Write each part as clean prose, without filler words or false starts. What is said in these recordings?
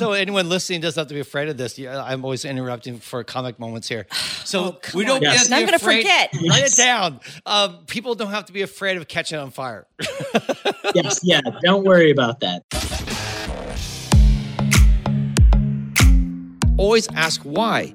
So anyone listening doesn't have to be afraid of this. Yeah, I'm always interrupting for comic moments here. So we don't get to be afraid. Write it down. People don't have to be afraid of catching on fire. Yes. Yeah. Don't worry about that. Always ask why.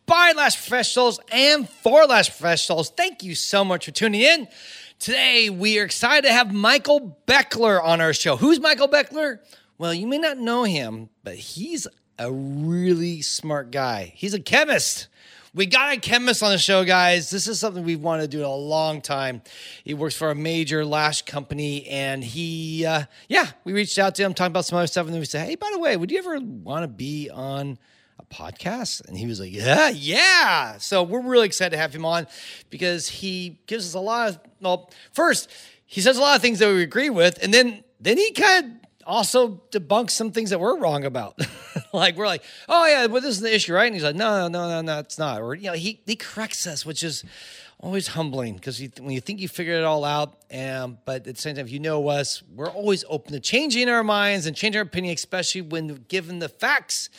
by lash professionals and for lash professionals. Thank you so much for tuning in. Today, we are excited to have Michael Beckler on our show. Who's Michael Beckler? Well, you may not know him, but he's a really smart guy. He's a chemist. We got a chemist on the show, guys. This is something we've wanted to do in a long time. He works for a major lash company, and he, we reached out to him, talking about some other stuff, and then we said, hey, by the way, would you ever want to be on a podcast? And he was like, yeah. So we're really excited to have him on because he gives us a lot of, first, he says a lot of things that we agree with, and then he kind of also debunks some things that we're wrong about. Like, we're like, oh, yeah, well, this is the issue, right? And he's like, no, it's not. Or, he corrects us, which is always humbling because when you think you figured it all out, but at the same time, if you know us, we're always open to changing our minds and changing our opinion, especially when given the facts.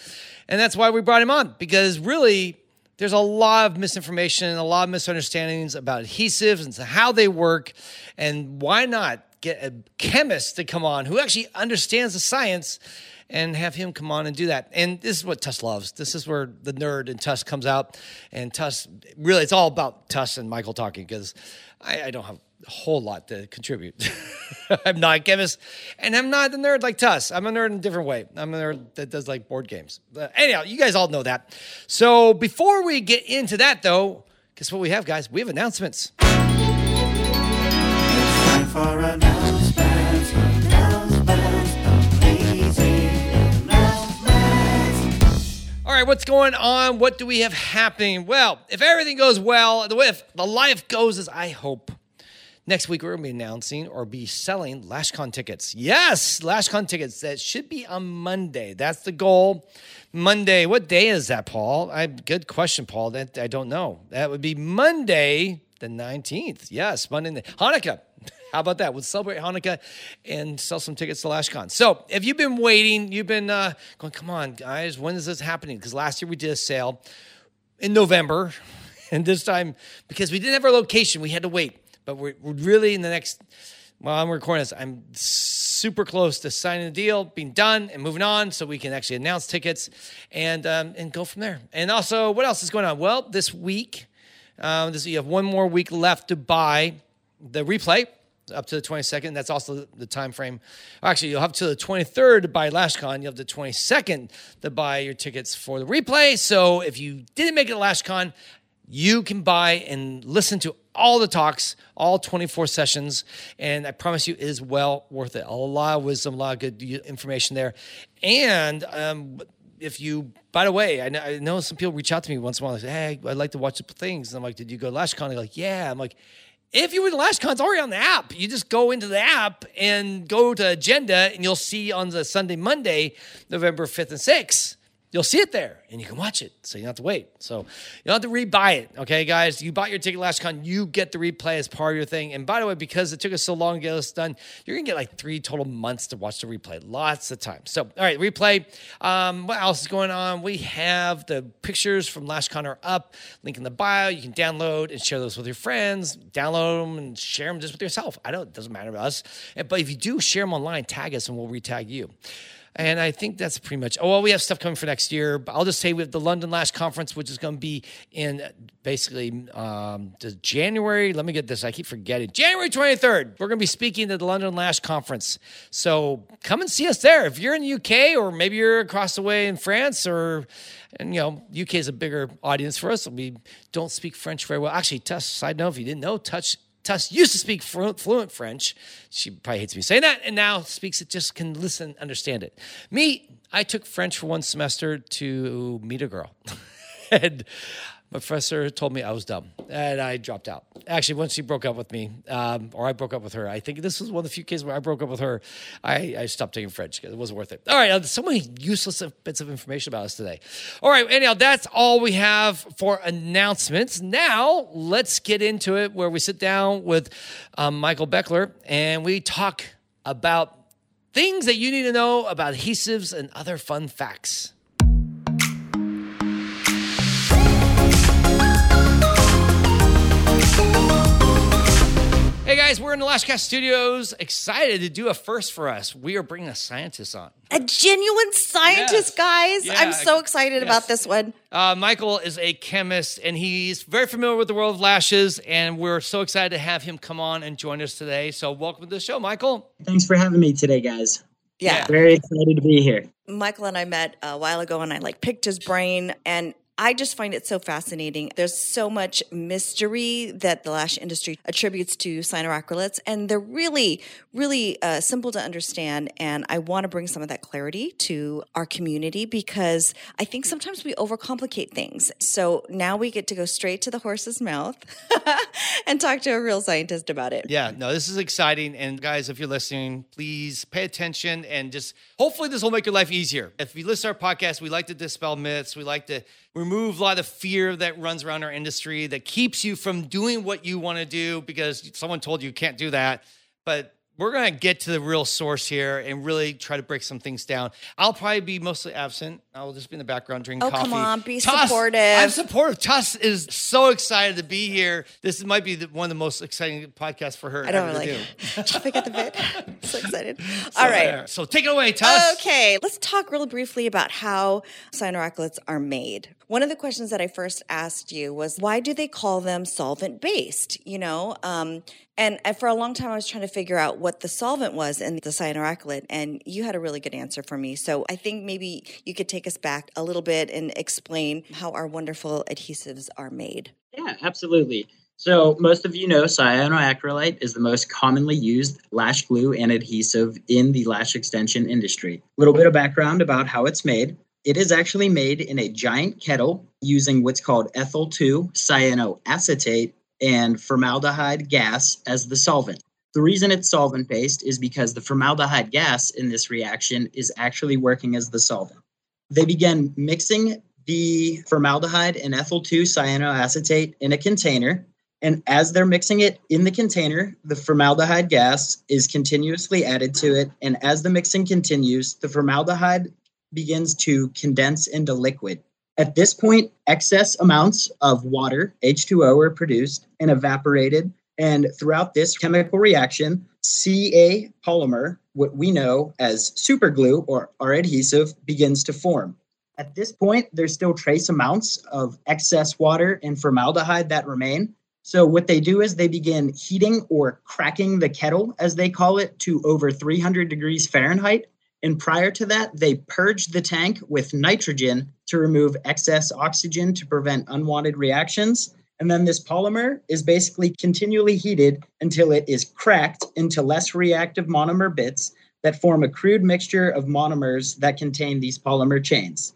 And that's why we brought him on, because really there's a lot of misinformation and a lot of misunderstandings about adhesives and how they work, and why not get a chemist to come on who actually understands the science and have him come on and do that. And this is what Tuss loves. This is where the nerd in Tuss comes out. And Tuss, really, it's all about Tuss and Michael talking, because I don't have a whole lot to contribute. I'm not a chemist, and I'm not a nerd like Tuss. I'm a nerd in a different way. I'm a nerd that does, like, board games. But anyhow, you guys all know that. So before we get into that, though, guess what we have, guys? We have announcements. It's time for all right, what's going on? What do we have happening? Well, if everything goes well, if the life goes as I hope, next week we're going to be announcing or be selling LashCon tickets. Yes, LashCon tickets. That should be on Monday. That's the goal. Monday. What day is that, Paul? Good question, Paul. That I don't know. That would be Monday the 19th. Yes, Monday. Hanukkah. How about that? We'll celebrate Hanukkah and sell some tickets to LashCon. So if you've been waiting, you've been going, come on, guys, when is this happening? Because last year we did a sale in November. And this time, because we didn't have our location, we had to wait. But we're really in the next, while I'm recording this, I'm super close to signing the deal, being done, and moving on so we can actually announce tickets and go from there. And also, what else is going on? Well, this week, you have one more week left to buy the replay. Up to the 22nd. That's also the time frame. Actually, you'll have to the 23rd to buy LashCon. You'll have the 22nd to buy your tickets for the replay. So if you didn't make it to LashCon, you can buy and listen to all the talks, all 24 sessions, and I promise you it is well worth it. A lot of wisdom, a lot of good information there. And if you, by the way, I know some people reach out to me once in a while and say, hey, I'd like to watch the things. And I'm like, did you go to LashCon? They're like, yeah. I'm like, if you were in LashCon, it's already on the app. You just go into the app and go to agenda, and you'll see on the Sunday, Monday, November 5th and 6th, you'll see it there, and you can watch it, so you don't have to wait. So you don't have to rebuy it, okay, guys? You bought your ticket LashCon, you get the replay as part of your thing. And by the way, because it took us so long to get this done, you're going to get like 3 total months to watch the replay, lots of time. So, all right, replay. What else is going on? We have the pictures from LashCon are up, link in the bio. You can download and share those with your friends. Download them and share them just with yourself. It doesn't matter to us. But if you do share them online, tag us, and we'll retag you. And I think that's pretty much. Oh, well, we have stuff coming for next year. But I'll just say with the London Lash Conference, which is going to be in basically January. Let me get this. I keep forgetting. January 23rd. We're going to be speaking at the London Lash Conference. So come and see us there. If you're in the UK or maybe you're across the way in France or, and you know, UK is a bigger audience for us. We don't speak French very well. Actually, Tuss, side note, if you didn't know, Tuss used to speak fluent French. She probably hates me saying that, and now speaks it, just can listen, understand it. Me, I took French for one semester to meet a girl. And my professor told me I was dumb, and I dropped out. Actually, once she broke up with me, or I broke up with her, I think this was one of the few cases where I broke up with her, I stopped taking French because it wasn't worth it. All right, so many useless bits of information about us today. All right, anyhow, that's all we have for announcements. Now, let's get into it where we sit down with Michael Beckler, and we talk about things that you need to know about adhesives and other fun facts. Hey guys, we're in the Lashcast Studios, excited to do a first for us. We are bringing a scientist on. A genuine scientist, yes. Guys. Yeah. I'm so excited about this one. Michael is a chemist, and he's very familiar with the world of lashes, and we're so excited to have him come on and join us today. So welcome to the show, Michael. Thanks for having me today, guys. Yeah. Very excited to be here. Michael and I met a while ago, and I picked his brain, and I just find it so fascinating. There's so much mystery that the lash industry attributes to cyanoacrylates, and they're really, really simple to understand, and I want to bring some of that clarity to our community because I think sometimes we overcomplicate things. So now we get to go straight to the horse's mouth and talk to a real scientist about it. Yeah, no, this is exciting, and guys, if you're listening, please pay attention, and just hopefully this will make your life easier. If you listen to our podcast, we like to dispel myths, we like to remove a lot of fear that runs around our industry that keeps you from doing what you want to do because someone told you can't do that. But we're going to get to the real source here and really try to break some things down. I'll probably be mostly absent. I'll just be in the background drinking coffee. Oh, come on. Be supportive. I'm supportive. Tuss is so excited to be here. This might be one of the most exciting podcasts for her. I don't really. Just pick up the bit. I'm so excited. All right. There. So take it away, Tuss. Okay. Let's talk really briefly about how cyanoacrylates are made. One of the questions that I first asked you was, why do they call them solvent-based? You know, and for a long time, I was trying to figure out what the solvent was in the cyanoacrylate, and you had a really good answer for me. So I think maybe you could take us back a little bit and explain how our wonderful adhesives are made. Yeah, absolutely. So most of you know cyanoacrylate is the most commonly used lash glue and adhesive in the lash extension industry. A little bit of background about how it's made. It is actually made in a giant kettle using what's called ethyl-2-cyanoacetate and formaldehyde gas as the solvent. The reason it's solvent-based is because the formaldehyde gas in this reaction is actually working as the solvent. They began mixing the formaldehyde and ethyl-2-cyanoacetate in a container, and as they're mixing it in the container, the formaldehyde gas is continuously added to it, and as the mixing continues, the formaldehyde begins to condense into liquid. At this point, excess amounts of water, H2O, are produced and evaporated. And throughout this chemical reaction, Ca polymer, what we know as superglue or our adhesive, begins to form. At this point, there's still trace amounts of excess water and formaldehyde that remain. So what they do is they begin heating or cracking the kettle, as they call it, to over 300 degrees Fahrenheit. And prior to that, they purge the tank with nitrogen to remove excess oxygen to prevent unwanted reactions. And then this polymer is basically continually heated until it is cracked into less reactive monomer bits that form a crude mixture of monomers that contain these polymer chains.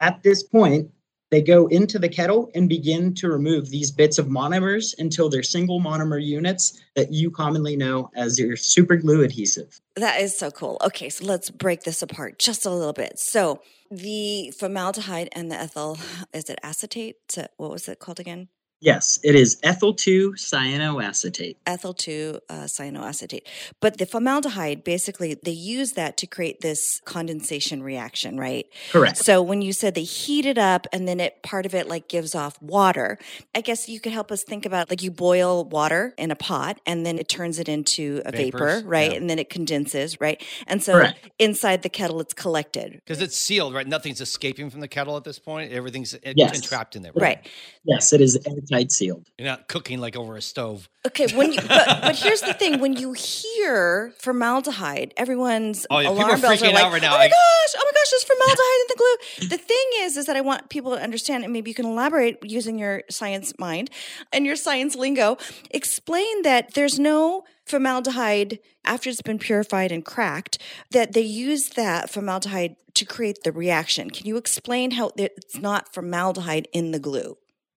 At this point, they go into the kettle and begin to remove these bits of monomers until they're single monomer units that you commonly know as your superglue adhesive. That is so cool. Okay, so let's break this apart just a little bit. So the formaldehyde and the ethyl, is it acetate? What was it called again? Yes, it is ethyl-2-cyanoacetate. Ethyl-2-cyanoacetate. But the formaldehyde, basically, they use that to create this condensation reaction, right? Correct. So when you said they heat it up and then it part of it like gives off water, I guess you could help us think about like you boil water in a pot and then it turns it into a vapor, right? Yeah. And then it condenses, right? And so inside the kettle, it's collected. Because it's sealed, right? Nothing's escaping from the kettle at this point. Everything's entrapped in there, right? Right. Yes, it is airtight sealed. You're not cooking like over a stove. Okay, when you, but here's the thing: when you hear formaldehyde, everyone's alarm bells are like, "Oh my gosh, there's formaldehyde in the glue." The thing is that I want people to understand, and maybe you can elaborate using your science mind and your science lingo. Explain that there's no formaldehyde after it's been purified and cracked, that they use that formaldehyde to create the reaction. Can you explain how it's not formaldehyde in the glue?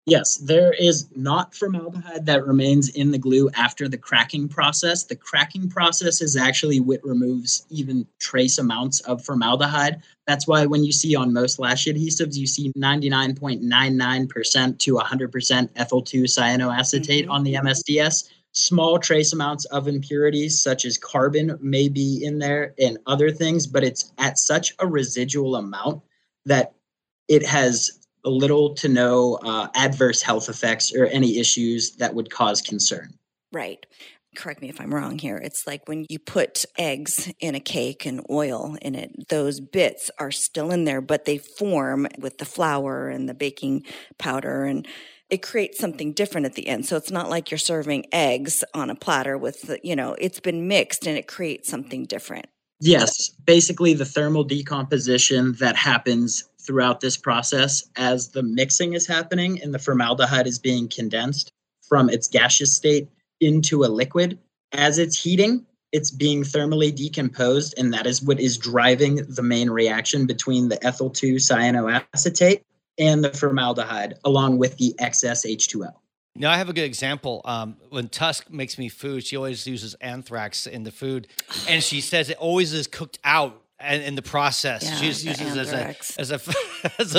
Yes, there is not formaldehyde that remains in the glue after the cracking process. The cracking process is actually what removes even trace amounts of formaldehyde. That's why when you see on most lash adhesives, you see 99.99% to 100% ethyl-2-cyanoacetate on the MSDS. Small trace amounts of impurities such as carbon may be in there and other things, but it's at such a residual amount that it has little to no adverse health effects or any issues that would cause concern. Right. Correct me if I'm wrong here. It's like when you put eggs in a cake and oil in it, those bits are still in there, but they form with the flour and the baking powder and it creates something different at the end. So it's not like you're serving eggs on a platter with, it's been mixed and it creates something different. Yes. Basically, the thermal decomposition that happens throughout this process as the mixing is happening and the formaldehyde is being condensed from its gaseous state into a liquid, as it's heating, it's being thermally decomposed, and that is what is driving the main reaction between the ethyl-2-cyanoacetate and the formaldehyde, along with the excess H2O. Now, I have a good example. When Tusk makes me food, she always uses anthrax in the food, and she says it always is cooked out in the process. Yeah, she just uses it as a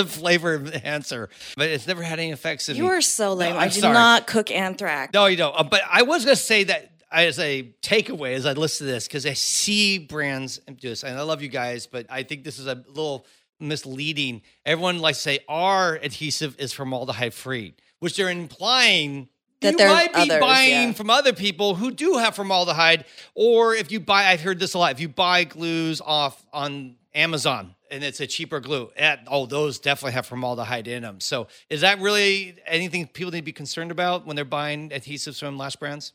flavor enhancer, but it's never had any effects. You are so lame. No, I do not cook anthrax. No, you don't. But I was going to say that as a takeaway, as I listen to this, because I see brands do this, and I love you guys, but I think this is a little misleading. Everyone likes to say our adhesive is formaldehyde free, which they're implying that you might be buying from other people who do have formaldehyde. Or if you buy, I've heard this a lot, if you buy glues off on Amazon and it's a cheaper glue, those definitely have formaldehyde in them. So is that really anything people need to be concerned about when they're buying adhesives from lash brands?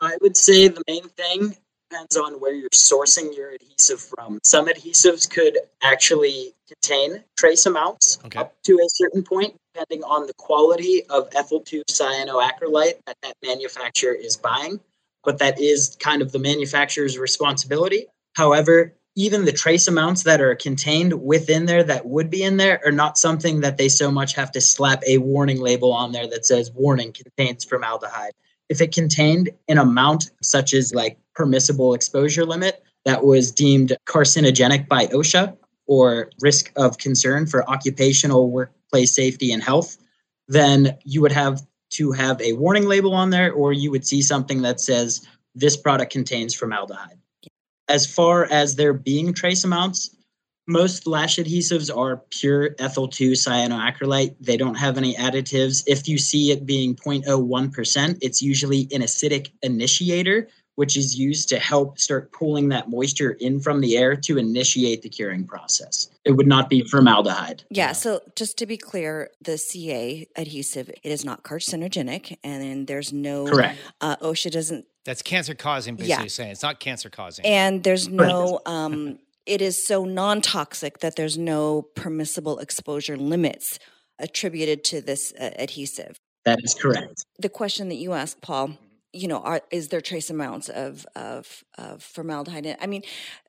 I would say the main thing depends on where you're sourcing your adhesive from. Some adhesives could actually contain trace amounts up to a certain point, depending on the quality of ethyl-2-cyanoacrylate that manufacturer is buying, but that is kind of the manufacturer's responsibility. However, even the trace amounts that are contained within there that would be in there are not something that they so much have to slap a warning label on there that says, warning, contains formaldehyde. If it contained an amount such as like permissible exposure limit that was deemed carcinogenic by OSHA or risk of concern for occupational workplace safety and health, then you would have to have a warning label on there, or you would see something that says this product contains formaldehyde. As far as there being trace amounts, most lash adhesives are pure ethyl-2-cyanoacrylate. They don't have any additives. If you see it being 0.01%, it's usually an acidic initiator, which is used to help start pulling that moisture in from the air to initiate the curing process. It would not be formaldehyde. Yeah, so just to be clear, the CA adhesive, it is not carcinogenic, and then there's no... Correct. OSHA doesn't... That's cancer-causing, basically saying. It's not cancer-causing. And there's no... It is so non-toxic that there's no permissible exposure limits attributed to this adhesive. That is correct. The question that you asked, Paul, is there trace amounts of formaldehyde? I mean,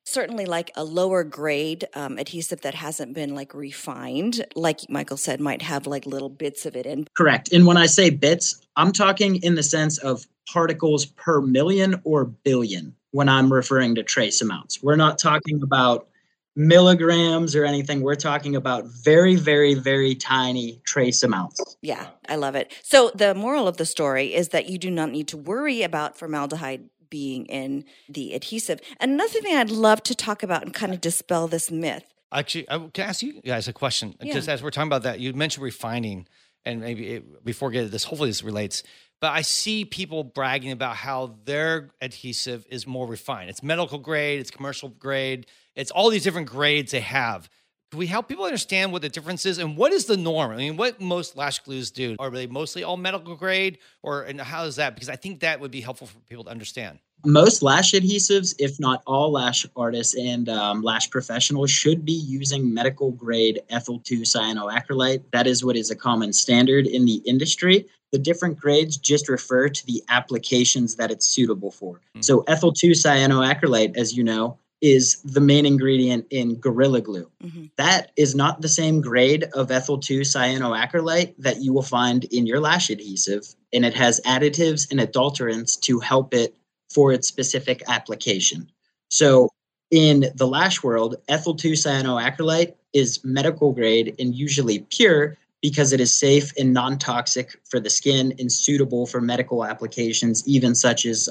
certainly like a lower grade adhesive that hasn't been like refined, like Michael said, might have like little bits of it in. Correct. And when I say bits, I'm talking in the sense of particles per million or billion. When I'm referring to trace amounts, we're not talking about milligrams or anything. We're talking about very, very, very tiny trace amounts. Yeah, I love it. So the moral of the story is that you do not need to worry about formaldehyde being in the adhesive. Another thing I'd love to talk about and kind of dispel this myth. Actually, can I ask you guys a question? Yeah. Just as we're talking about that, you mentioned refining, and maybe before we get to this, hopefully this relates, but I see people bragging about how their adhesive is more refined. It's medical grade, it's commercial grade, it's all these different grades they have. Can we help people understand what the difference is and what is the norm? I mean, what most lash glues do? Are they mostly all medical grade, or and how is that? Because I think that would be helpful for people to understand. Most lash adhesives, if not all lash artists and lash professionals, should be using medical grade ethyl-2-cyanoacetate. That is what is a common standard in the industry. The different grades just refer to the applications that it's suitable for. Mm-hmm. So ethyl-2-cyanoacetate, as you know, is the main ingredient in Gorilla Glue. Mm-hmm. That is not the same grade of ethyl-2-cyanoacetate that you will find in your lash adhesive, and it has additives and adulterants to help it for its specific application. So in the lash world, ethyl-2-cyanoacetate is medical grade and usually pure because it is safe and non-toxic for the skin and suitable for medical applications, even such as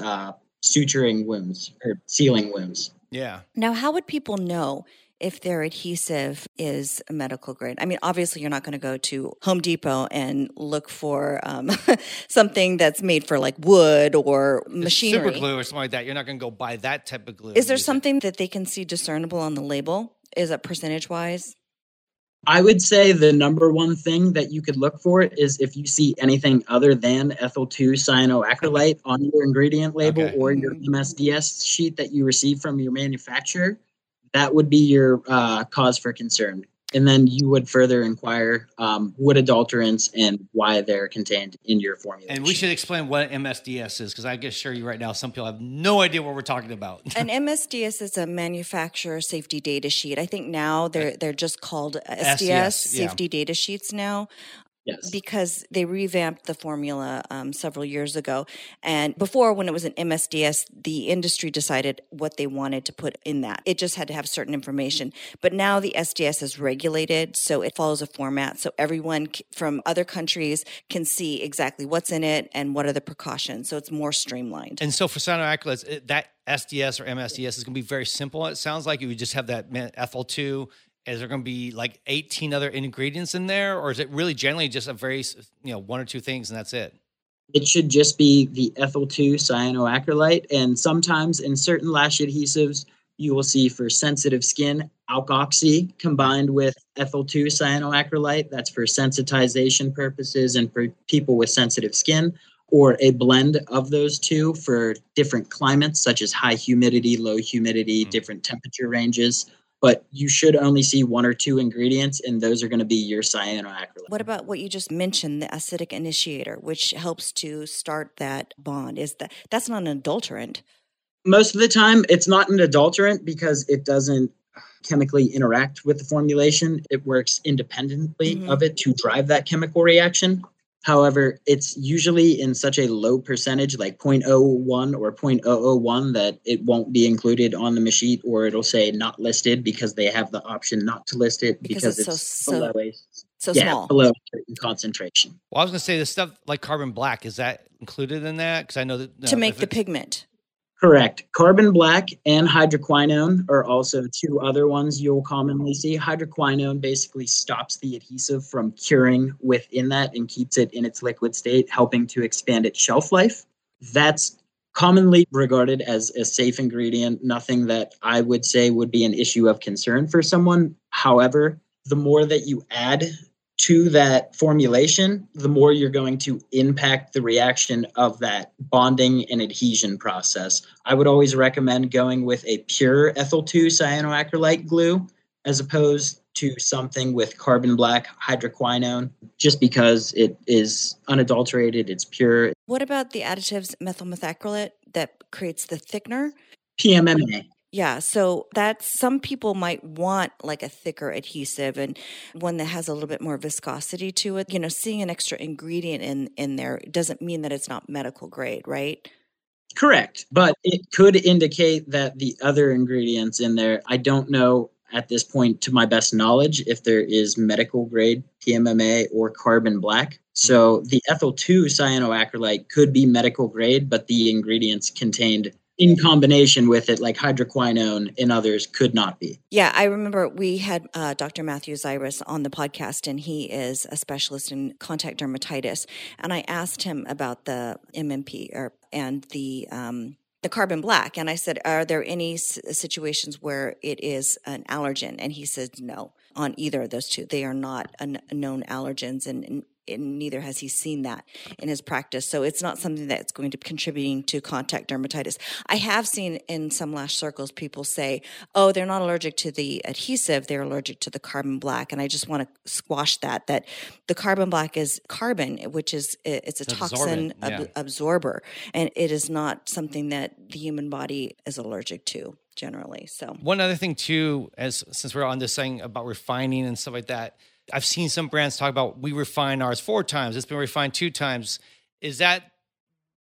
suturing wounds or sealing wounds. Yeah. Now, how would people know if their adhesive is a medical grade? I mean, obviously, you're not going to go to Home Depot and look for something that's made for like wood or machinery. Super glue or something like that. You're not going to go buy that type of glue. Is there something that they can see discernible on the label? Is it percentage-wise? I would say the number one thing that you could look for is if you see anything other than ethyl-2-cyanoacetate on your ingredient label or your MSDS sheet that you receive from your manufacturer. That would be your cause for concern. And then you would further inquire what adulterants and why they're contained in your formulation. And we should explain what MSDS is, because I can assure you right now, some people have no idea what we're talking about. An MSDS is a manufacturer safety data sheet. I think now they're just called SDS safety data sheets now. Yes. Because they revamped the formula several years ago. And before, when it was an MSDS, the industry decided what they wanted to put in that. It just had to have certain information. But now the SDS is regulated, so it follows a format. So everyone from other countries can see exactly what's in it and what are the precautions. So it's more streamlined. And so for cyanoacrylates, that SDS or MSDS is going to be very simple. It sounds like you would just have that ethyl-2. Is there going to be like 18 other ingredients in there, or is it really generally just a very, you know, one or two things and that's it? It should just be the ethyl-2-cyanoacetate. And sometimes in certain lash adhesives, you will see for sensitive skin, alkoxy combined with ethyl-2-cyanoacetate. That's for sensitization purposes and for people with sensitive skin, or a blend of those two for different climates, such as high humidity, low humidity, different temperature ranges. But you should only see one or two ingredients, and those are going to be your cyanoacrylate. What about what you just mentioned, the acidic initiator, which helps to start that bond? That's not an adulterant. Most of the time, it's not an adulterant because it doesn't chemically interact with the formulation. It works independently of it to drive that chemical reaction. However, it's usually in such a low percentage, like 0.01 or 0.001, that it won't be included on the sheet, or it'll say not listed because they have the option not to list it because it's below a certain concentration. Well, I was going to say this stuff like carbon black, is that included in that? Because I know that to make the pigment. Correct. Carbon black and hydroquinone are also two other ones you'll commonly see. Hydroquinone basically stops the adhesive from curing within that and keeps it in its liquid state, helping to expand its shelf life. That's commonly regarded as a safe ingredient, nothing that I would say would be an issue of concern for someone. However, the more that you add to that formulation, the more you're going to impact the reaction of that bonding and adhesion process. I would always recommend going with a pure ethyl-2-cyanoacetate glue as opposed to something with carbon black, hydroquinone, just because it is unadulterated, it's pure. What about the additives methacrylate that creates the thickener? PMMA. Yeah, so that's, some people might want like a thicker adhesive and one that has a little bit more viscosity to it. You know, seeing an extra ingredient in there doesn't mean that it's not medical grade, right? Correct, but it could indicate that the other ingredients in there, I don't know at this point, to my best knowledge, if there is medical grade PMMA or carbon black. So the ethyl-2-cyanoacetate could be medical grade, but the ingredients contained in combination with it, like hydroquinone and others, could not be. Yeah, I remember we had Dr. Matthew Zyrus on the podcast, and he is a specialist in contact dermatitis. And I asked him about the MMP and the carbon black. And I said, are there any situations where it is an allergen? And he said, no, on either of those two. They are not known allergens, and neither has he seen that in his practice. So it's not something that's going to be contributing to contact dermatitis. I have seen in some lash circles people say, oh, they're not allergic to the adhesive, they're allergic to the carbon black. And I just want to squash that the carbon black is carbon, which is, it's a toxin absorber. And it is not something that the human body is allergic to generally. So one other thing too, since we're on this thing about refining and stuff like that, I've seen some brands talk about, we refine ours 4 times. It's been refined 2 times. Is that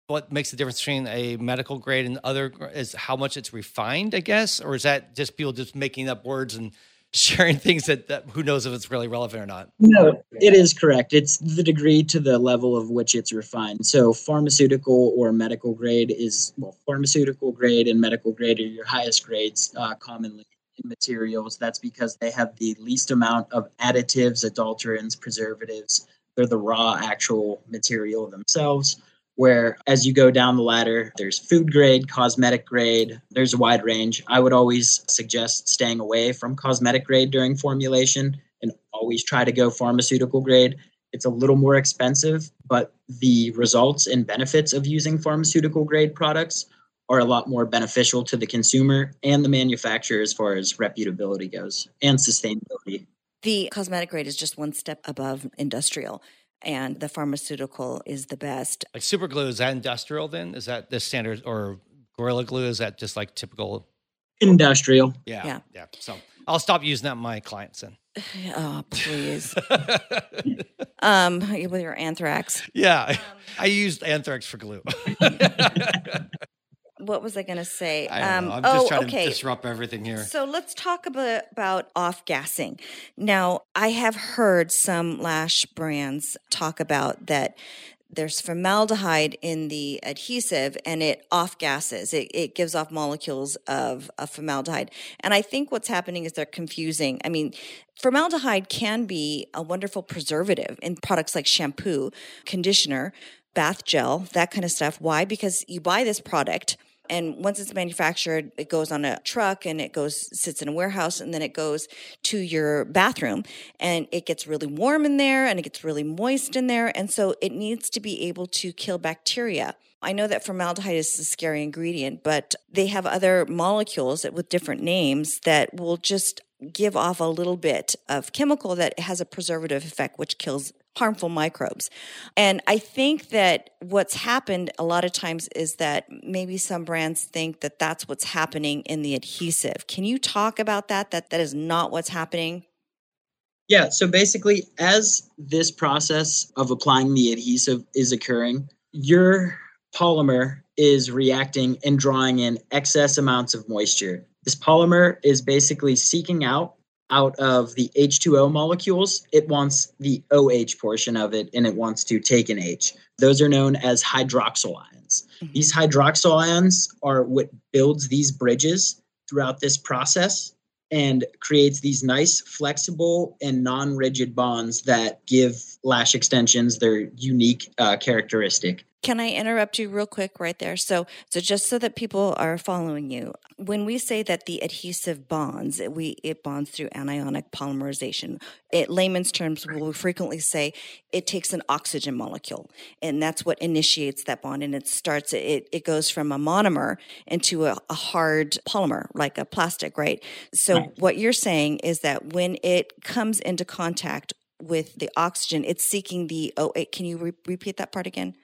what makes the difference between a medical grade and other, is how much it's refined, I guess? Or is that just people just making up words and sharing things that who knows if it's really relevant or not? No, it is correct. It's the degree to the level of which it's refined. So pharmaceutical or medical grade is, well, pharmaceutical grade and medical grade are your highest grades commonly. Materials. That's because they have the least amount of additives, adulterants, preservatives. They're the raw actual material themselves, where as you go down the ladder, there's food grade, cosmetic grade, there's a wide range. I would always suggest staying away from cosmetic grade during formulation and always try to go pharmaceutical grade. It's a little more expensive, but the results and benefits of using pharmaceutical grade products are a lot more beneficial to the consumer and the manufacturer as far as reputability goes and sustainability. The cosmetic grade is just one step above industrial, and the pharmaceutical is the best. Like super glue, is that industrial then? Is that the standard, or Gorilla Glue? Is that just like typical? Industrial. Yeah. So I'll stop using that on my clients then. Oh, please. With your anthrax. Yeah. I used anthrax for glue. What was I going to say? I don't know. I'm just trying to disrupt everything here. So let's talk about off-gassing. Now, I have heard some lash brands talk about that there's formaldehyde in the adhesive and it off-gasses. It gives off molecules of formaldehyde. And I think what's happening is they're confusing. I mean, formaldehyde can be a wonderful preservative in products like shampoo, conditioner, bath gel, that kind of stuff. Why? Because you buy this product, and once it's manufactured, it goes on a truck and it sits in a warehouse, and then it goes to your bathroom, and it gets really warm in there and it gets really moist in there. And so it needs to be able to kill bacteria. I know that formaldehyde is a scary ingredient, but they have other molecules with different names that will just give off a little bit of chemical that has a preservative effect, which kills harmful microbes. And I think that what's happened a lot of times is that maybe some brands think that that's what's happening in the adhesive. Can you talk about that? That is not what's happening? Yeah. So basically, as this process of applying the adhesive is occurring, your polymer is reacting and drawing in excess amounts of moisture. This polymer is basically seeking out of the H2O molecules, it wants the OH portion of it, and it wants to take an H. Those are known as hydroxyl ions. Mm-hmm. These hydroxyl ions are what builds these bridges throughout this process and creates these nice, flexible, and non-rigid bonds that give lash extensions their unique characteristic. Can I interrupt you real quick right there? So just so that people are following you, when we say that the adhesive bonds, it bonds through anionic polymerization. In layman's terms, we'll frequently say it takes an oxygen molecule, and that's what initiates that bond, and it goes from a monomer into a hard polymer, like a plastic, right? So What you're saying is that when it comes into contact with the oxygen, it's seeking the OH. Can you repeat that part again?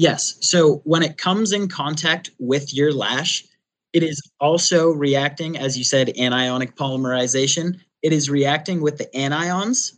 Yes. So when it comes in contact with your lash, it is also reacting, as you said, anionic polymerization. It is reacting with the anions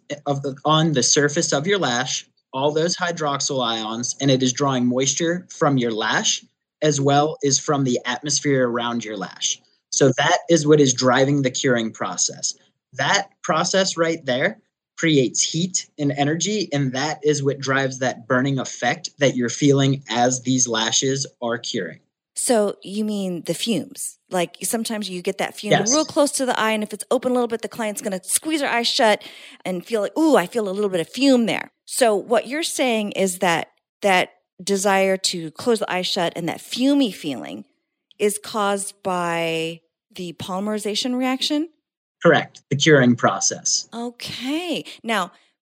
on the surface of your lash, all those hydroxyl ions, and it is drawing moisture from your lash as well as from the atmosphere around your lash. So that is what is driving the curing process. That process right there creates heat and energy, and that is what drives that burning effect that you're feeling as these lashes are curing. So you mean the fumes? Like sometimes you get that fume real close to the eye, and if it's open a little bit, the client's going to squeeze her eye shut and feel like, ooh, I feel a little bit of fume there. So what you're saying is that desire to close the eye shut and that fumey feeling is caused by the polymerization reaction? Correct. The curing process. Okay. Now,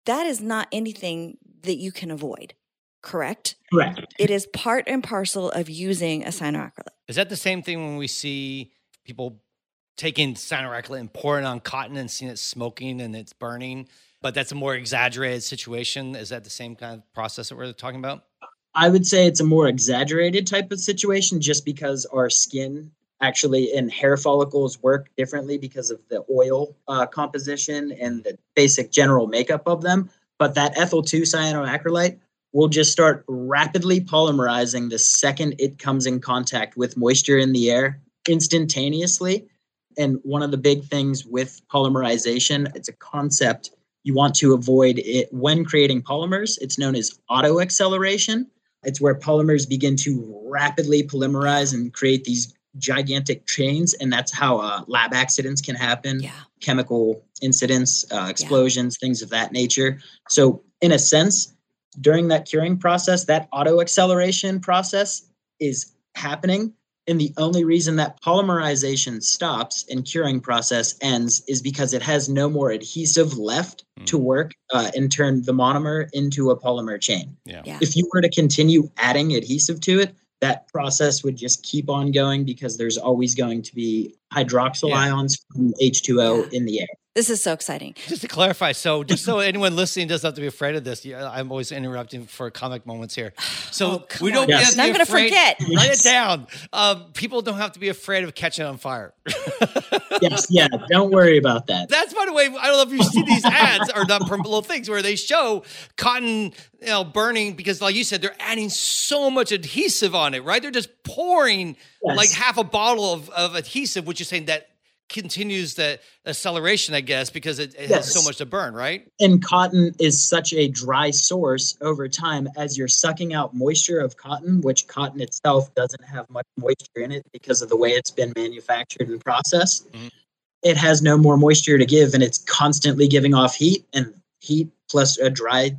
that is not anything that you can avoid. Correct? Correct. It is part and parcel of using a cyanoacrylate. Is that the same thing when we see people taking cyanoacrylate and pouring on cotton and seeing it smoking and it's burning, but that's a more exaggerated situation? Is that the same kind of process that we're talking about? I would say it's a more exaggerated type of situation just because our skin actually and hair follicles work differently because of the oil composition and the basic general makeup of them. But that ethyl-2-cyanoacetate will just start rapidly polymerizing the second it comes in contact with moisture in the air instantaneously. And one of the big things with polymerization, it's a concept you want to avoid it when creating polymers. It's known as autoacceleration. It's where polymers begin to rapidly polymerize and create these gigantic chains, and that's how lab accidents can happen, chemical incidents, explosions, things of that nature. So in a sense, during that curing process, that autoacceleration process is happening. And the only reason that polymerization stops and curing process ends is because it has no more adhesive left to work and turn the monomer into a polymer chain. Yeah. Yeah. If you were to continue adding adhesive to it, that process would just keep on going because there's always going to be hydroxyl ions from H2O in the air. This is so exciting. Just to clarify, so just so anyone listening doesn't have to be afraid of this, I'm always interrupting for comic moments here. So we don't have to be afraid. Write it down. People don't have to be afraid of catching on fire. Don't worry about that. That's, by the way, I don't know if you see these ads or not, little things where they show cotton burning because, like you said, they're adding so much adhesive on it, right? They're just pouring like half a bottle of adhesive, which is saying that continues the acceleration, I guess, because it has so much to burn, right? And cotton is such a dry source over time as you're sucking out moisture of cotton, which cotton itself doesn't have much moisture in it because of the way it's been manufactured and processed. Mm-hmm. It has no more moisture to give, and it's constantly giving off heat, and heat plus a dry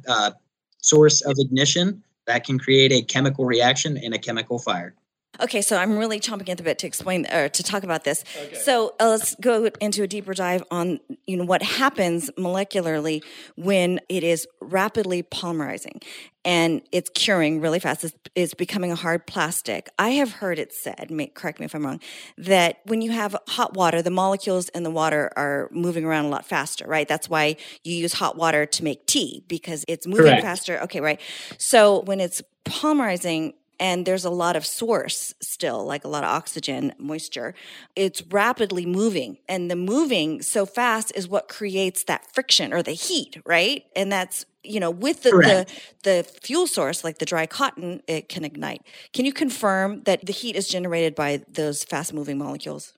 source of ignition that can create a chemical reaction and a chemical fire. Okay, so I'm really chomping at the bit to explain or to talk about this. Okay. So let's go into a deeper dive on what happens molecularly when it is rapidly polymerizing and it's curing really fast. It's becoming a hard plastic. I have heard it said, correct me if I'm wrong, that when you have hot water, the molecules in the water are moving around a lot faster, right? That's why you use hot water to make tea because it's moving faster. Okay, right. So when it's polymerizing, and there's a lot of source still, like a lot of oxygen, moisture. It's rapidly moving. And the moving so fast is what creates that friction or the heat, right? And that's, with the fuel source, like the dry cotton, it can ignite. Can you confirm that the heat is generated by those fast-moving molecules?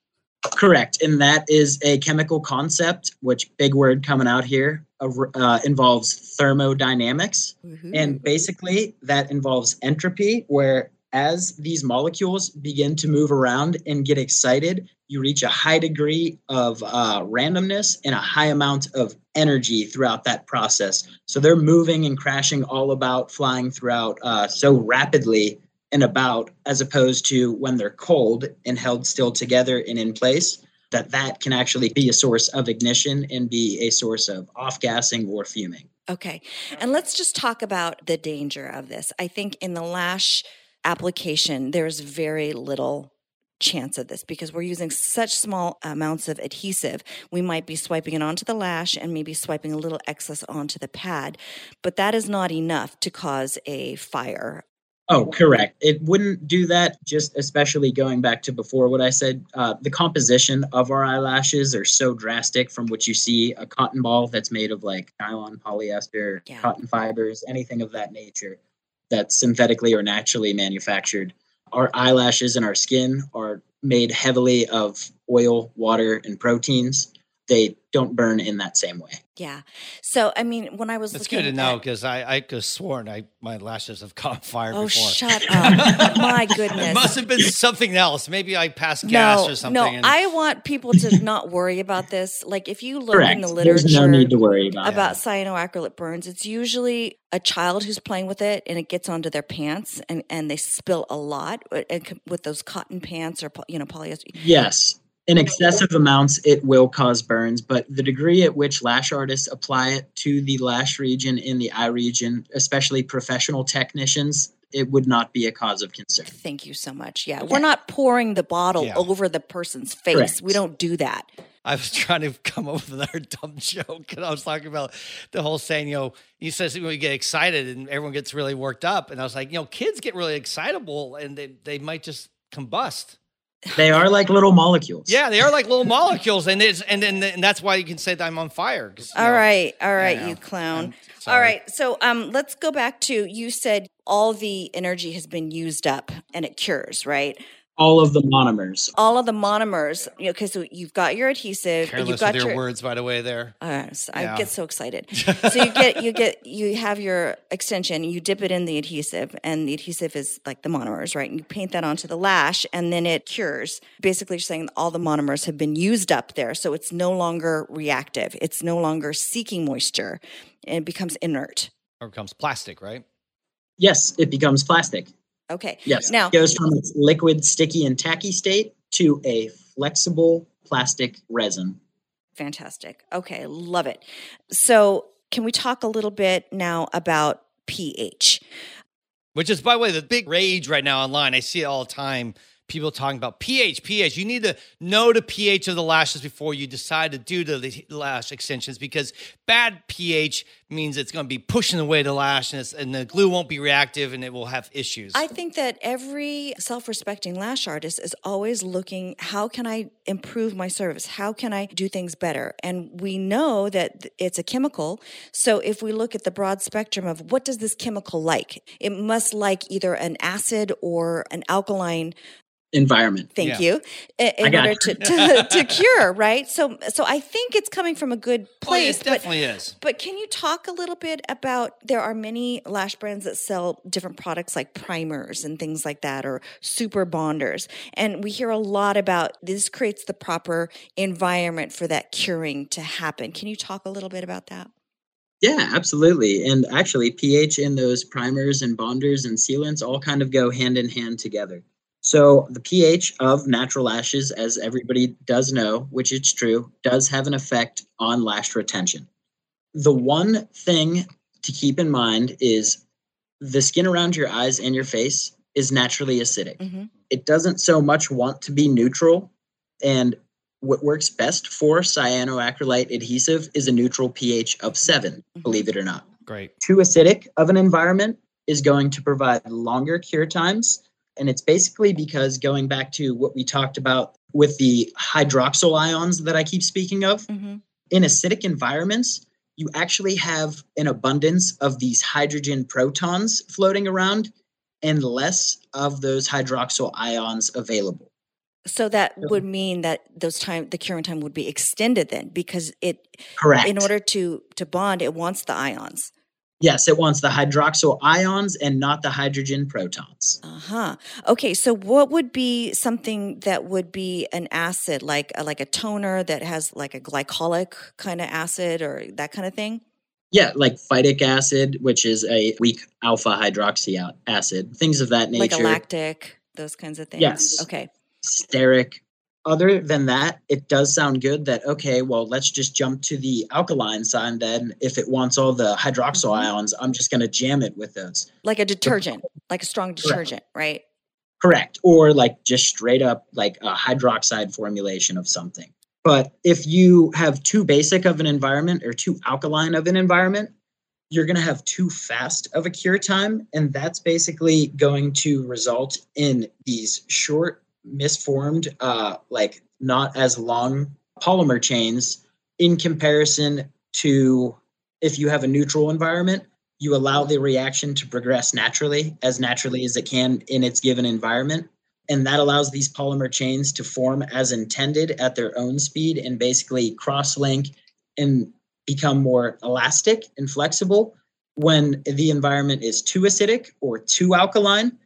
Correct. And that is a chemical concept, which big word coming out here, involves thermodynamics. Mm-hmm. And basically that involves entropy, where as these molecules begin to move around and get excited, you reach a high degree of randomness and a high amount of energy throughout that process. So they're moving and crashing all about, flying throughout so rapidly and about, as opposed to when they're cold and held still together and in place, that can actually be a source of ignition and be a source of off-gassing or fuming. Okay. And let's just talk about the danger of this. I think in the lash application, there's very little chance of this because we're using such small amounts of adhesive. We might be swiping it onto the lash and maybe swiping a little excess onto the pad, but that is not enough to cause a fire. Oh, correct. It wouldn't do that, just especially going back to before what I said. The composition of our eyelashes are so drastic from what you see, a cotton ball that's made of like nylon, polyester, cotton fibers, anything of that nature that's synthetically or naturally manufactured. Our eyelashes and our skin are made heavily of oil, water, and proteins. they don't burn in that same way. Yeah. So, I mean, when I was it's looking at that. It's good to know because I could have sworn my lashes have caught fire before. Oh, shut up. My goodness. It must have been something else. Maybe I passed gas or something. No, I want people to not worry about this. Like, if you look in the literature there's no need to worry about cyanoacrylate burns, it's usually a child who's playing with it and it gets onto their pants and they spill a lot and with those cotton pants or, you know, polyester. Yes. In excessive amounts, it will cause burns, but the degree at which lash artists apply it to the lash region in the eye region, especially professional technicians, it would not be a cause of concern. Thank you so much. Yeah, we're not pouring the bottle over the person's face. Correct. We don't do that. I was trying to come up with another dumb joke, and I was talking about the whole saying, you know, he says we get excited and everyone gets really worked up. And I was like, you know, kids get really excitable and they might just combust. They are like little molecules. Yeah, they are like little molecules. And that's why you can say that I'm on fire. All right, you clown. All right, so let's go back to, you said all the energy has been used up and it cures, right? All of the monomers. You know, because you've got your adhesive. Careless you've got with your words, by the way, there. I get so excited. So you have your extension, you dip it in the adhesive, and the adhesive is like the monomers, right? And you paint that onto the lash, and then it cures. Basically, you're saying all the monomers have been used up there, so it's no longer reactive. It's no longer seeking moisture. It becomes inert. Or becomes plastic, right? Yes, it becomes plastic. Okay. Yes. Now, it goes from its liquid, sticky, and tacky state to a flexible plastic resin. Fantastic. Okay. Love it. So can we talk a little bit now about pH? Which is, by the way, the big rage right now online. I see it all the time. People talking about pH. You need to know the pH of the lashes before you decide to do the lash extensions, because bad pH means it's going to be pushing away the lash and the glue won't be reactive and it will have issues. I think that every self-respecting lash artist is always looking, how can I improve my service? How can I do things better? And we know that it's a chemical. So if we look at the broad spectrum of what does this chemical like, it must like either an acid or an alkaline environment. Thank you. In order to cure, right? So I think it's coming from a good place. It definitely is. But can you talk a little bit about, there are many lash brands that sell different products like primers and things like that, or super bonders. And we hear a lot about this creates the proper environment for that curing to happen. Can you talk a little bit about that? Yeah, absolutely. And actually, pH in those primers and bonders and sealants all kind of go hand in hand together. So the pH of natural lashes, as everybody does know, which it's true, does have an effect on lash retention. The one thing to keep in mind is the skin around your eyes and your face is naturally acidic. Mm-hmm. It doesn't so much want to be neutral. And what works best for cyanoacrylate adhesive is a neutral pH of 7, mm-hmm. believe it or not. Great. Too acidic of an environment is going to provide longer cure times. And it's basically because, going back to what we talked about with the hydroxyl ions that I keep speaking of, mm-hmm. in acidic environments, you actually have an abundance of these hydrogen protons floating around and less of those hydroxyl ions available. So that would mean that the curing time would be extended then, because it, correct. In order to bond, it wants the ions. Yes, it wants the hydroxyl ions and not the hydrogen protons. Uh-huh. Okay, so what would be something that would be an acid, like a toner that has like a glycolic kind of acid or that kind of thing? Yeah, like phytic acid, which is a weak alpha hydroxy acid, things of that nature. Like a lactic, those kinds of things. Yes. Okay. Steric. Other than that, it does sound good that, okay, well, let's just jump to the alkaline side then. If it wants all the hydroxyl mm-hmm. ions, I'm just going to jam it with those. Like a detergent, like a strong detergent, right? Correct. Or like just straight up like a hydroxide formulation of something. But if you have too basic of an environment or too alkaline of an environment, you're going to have too fast of a cure time. And that's basically going to result in these short, misformed, like not as long polymer chains in comparison to if you have a neutral environment, you allow the reaction to progress naturally as it can in its given environment. And that allows these polymer chains to form as intended at their own speed and basically cross-link and become more elastic and flexible. When the environment is too acidic or too alkaline,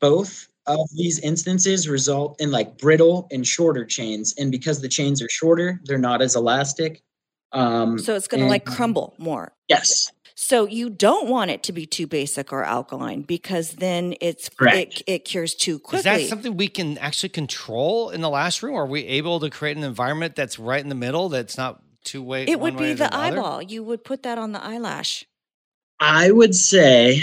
both of these instances result in like brittle and shorter chains. And because the chains are shorter, they're not as elastic. So it's going to like crumble more. Yes. So you don't want it to be too basic or alkaline because then it cures too quickly. Is that something we can actually control in the lash room? Are we able to create an environment that's right in the middle that's not two way? It would be the eyeball. You would put that on the eyelash. I would say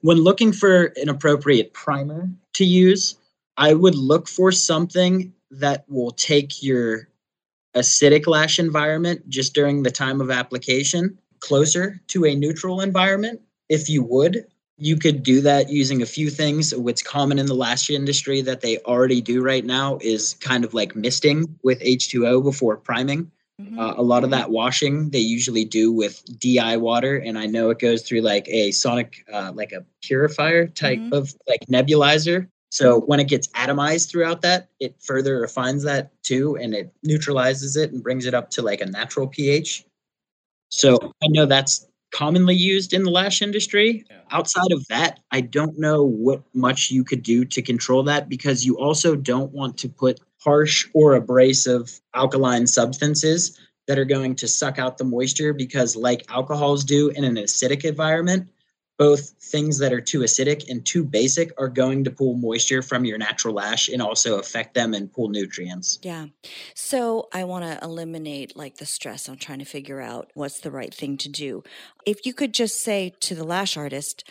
when looking for an appropriate primer to use, I would look for something that will take your acidic lash environment just during the time of application closer to a neutral environment. If you would, you could do that using a few things. What's common in the lash industry that they already do right now is kind of like misting with H2O before priming. Mm-hmm. A lot of that washing they usually do with DI water, and I know it goes through like a sonic, like a purifier type mm-hmm. of like nebulizer. So when it gets atomized throughout that, it further refines that too, and it neutralizes it and brings it up to like a natural pH. So I know that's commonly used in the lash industry. Yeah. Outside of that, I don't know what much you could do to control that, because you also don't want to put harsh or abrasive alkaline substances that are going to suck out the moisture, because like alcohols do in an acidic environment, both things that are too acidic and too basic are going to pull moisture from your natural lash and also affect them and pull nutrients. Yeah. So I want to eliminate like the stress on trying to figure out what's the right thing to do. If you could just say to the lash artist,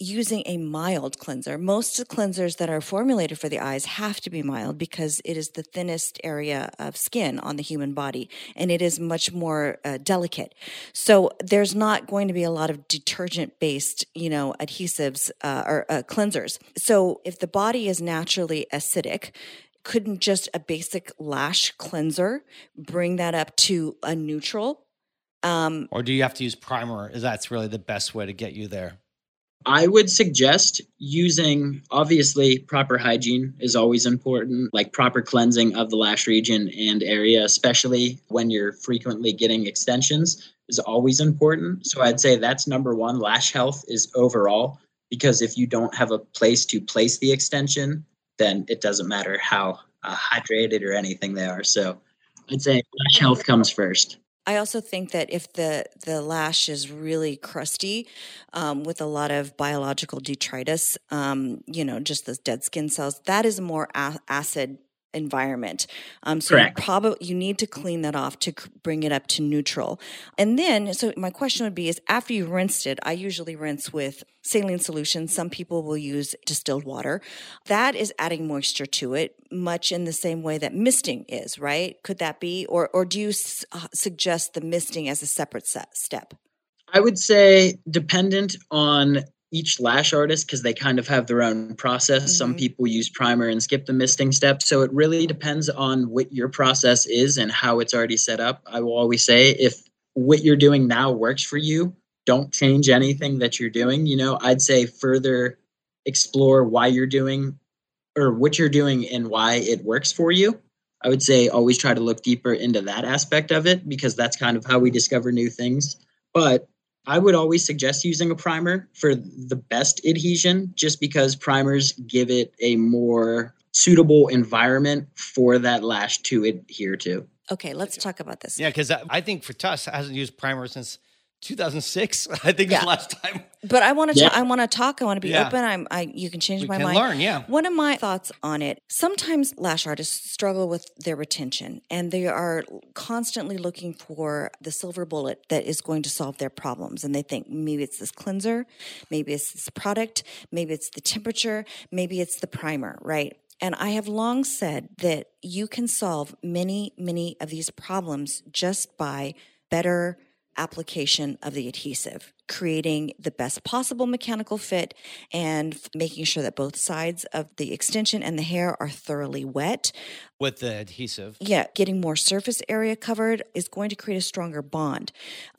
using a mild cleanser. Most of the cleansers that are formulated for the eyes have to be mild because it is the thinnest area of skin on the human body, and it is much more delicate. So there's not going to be a lot of detergent-based, adhesives or cleansers. So if the body is naturally acidic, couldn't just a basic lash cleanser bring that up to a neutral? Or do you have to use primer? That's really the best way to get you there. I would suggest using, obviously, proper hygiene is always important, like proper cleansing of the lash region and area, especially when you're frequently getting extensions, is always important. So I'd say that's number one. Lash health is overall, because if you don't have a place to place the extension, then it doesn't matter how hydrated or anything they are. So I'd say lash health comes first. I also think that if the lash is really crusty with a lot of biological detritus, just those dead skin cells, that is more acid environment. So you need to clean that off to bring it up to neutral. And then, so my question would be is after you rinsed it, I usually rinse with saline solution. Some people will use distilled water. That is adding moisture to it, much in the same way that misting is, right? Could that be, or do you suggest the misting as a separate step? I would say dependent on each lash artist, because they kind of have their own process. Mm-hmm. Some people use primer and skip the misting step. So it really depends on what your process is and how it's already set up. I will always say if what you're doing now works for you, don't change anything that you're doing. I'd say further explore why you're doing or what you're doing and why it works for you. I would say always try to look deeper into that aspect of it, because that's kind of how we discover new things. But I would always suggest using a primer for the best adhesion, just because primers give it a more suitable environment for that lash to adhere to. Okay, let's talk about this. Yeah, because I think for Tuss, I haven't used primer since 2006. I think it's the last time. But I want to I want to talk. I want to be open. You can change my mind. We can learn, yeah. One of my thoughts on it, sometimes lash artists struggle with their retention, and they are constantly looking for the silver bullet that is going to solve their problems. And they think maybe it's this cleanser, maybe it's this product, maybe it's the temperature, maybe it's the primer, right? And I have long said that you can solve many, many of these problems just by better application of the adhesive, creating the best possible mechanical fit and making sure that both sides of the extension and the hair are thoroughly wet. With the adhesive. Yeah, getting more surface area covered is going to create a stronger bond.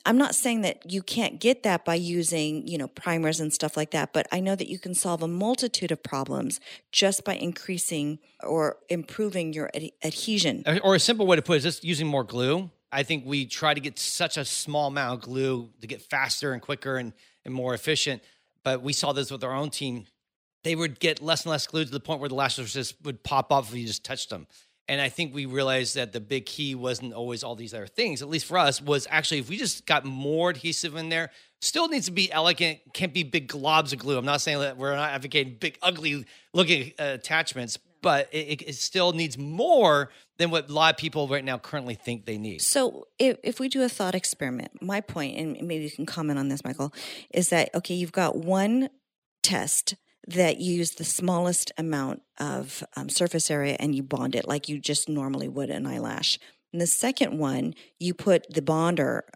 I'm not saying that you can't get that by using, primers and stuff like that, but I know that you can solve a multitude of problems just by increasing or improving your adhesion. Or a simple way to put it is just using more glue. I think we try to get such a small amount of glue to get faster and quicker and more efficient. But we saw this with our own team. They would get less and less glue to the point where the lashes just would pop off if you just touched them. And I think we realized that the big key wasn't always all these other things, at least for us, was actually if we just got more adhesive in there, still needs to be elegant, can't be big globs of glue. I'm not saying that we're not advocating big, ugly looking attachments, but it still needs more than what a lot of people right now currently think they need. So if we do a thought experiment, my point, and maybe you can comment on this, Michael, is that, okay, you've got one test that used the smallest amount of surface area and you bond it like you just normally would an eyelash. And the second one, you put the bonder,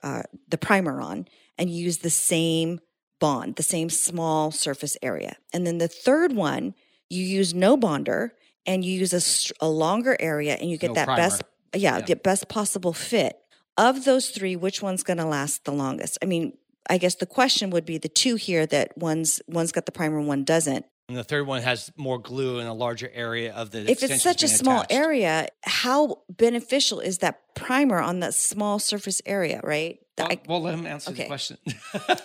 the primer on, and you use the same bond, the same small surface area. And then the third one, you use no bonder, and you use a longer area, and you get that primer. Get best possible fit. Of those three, which one's going to last the longest? I mean, I guess the question would be the two here that one's got the primer, one doesn't. And the third one has more glue in a larger area of the extension. If it's such a small area, how beneficial is that primer on that small surface area, right? Well, let him answer the question.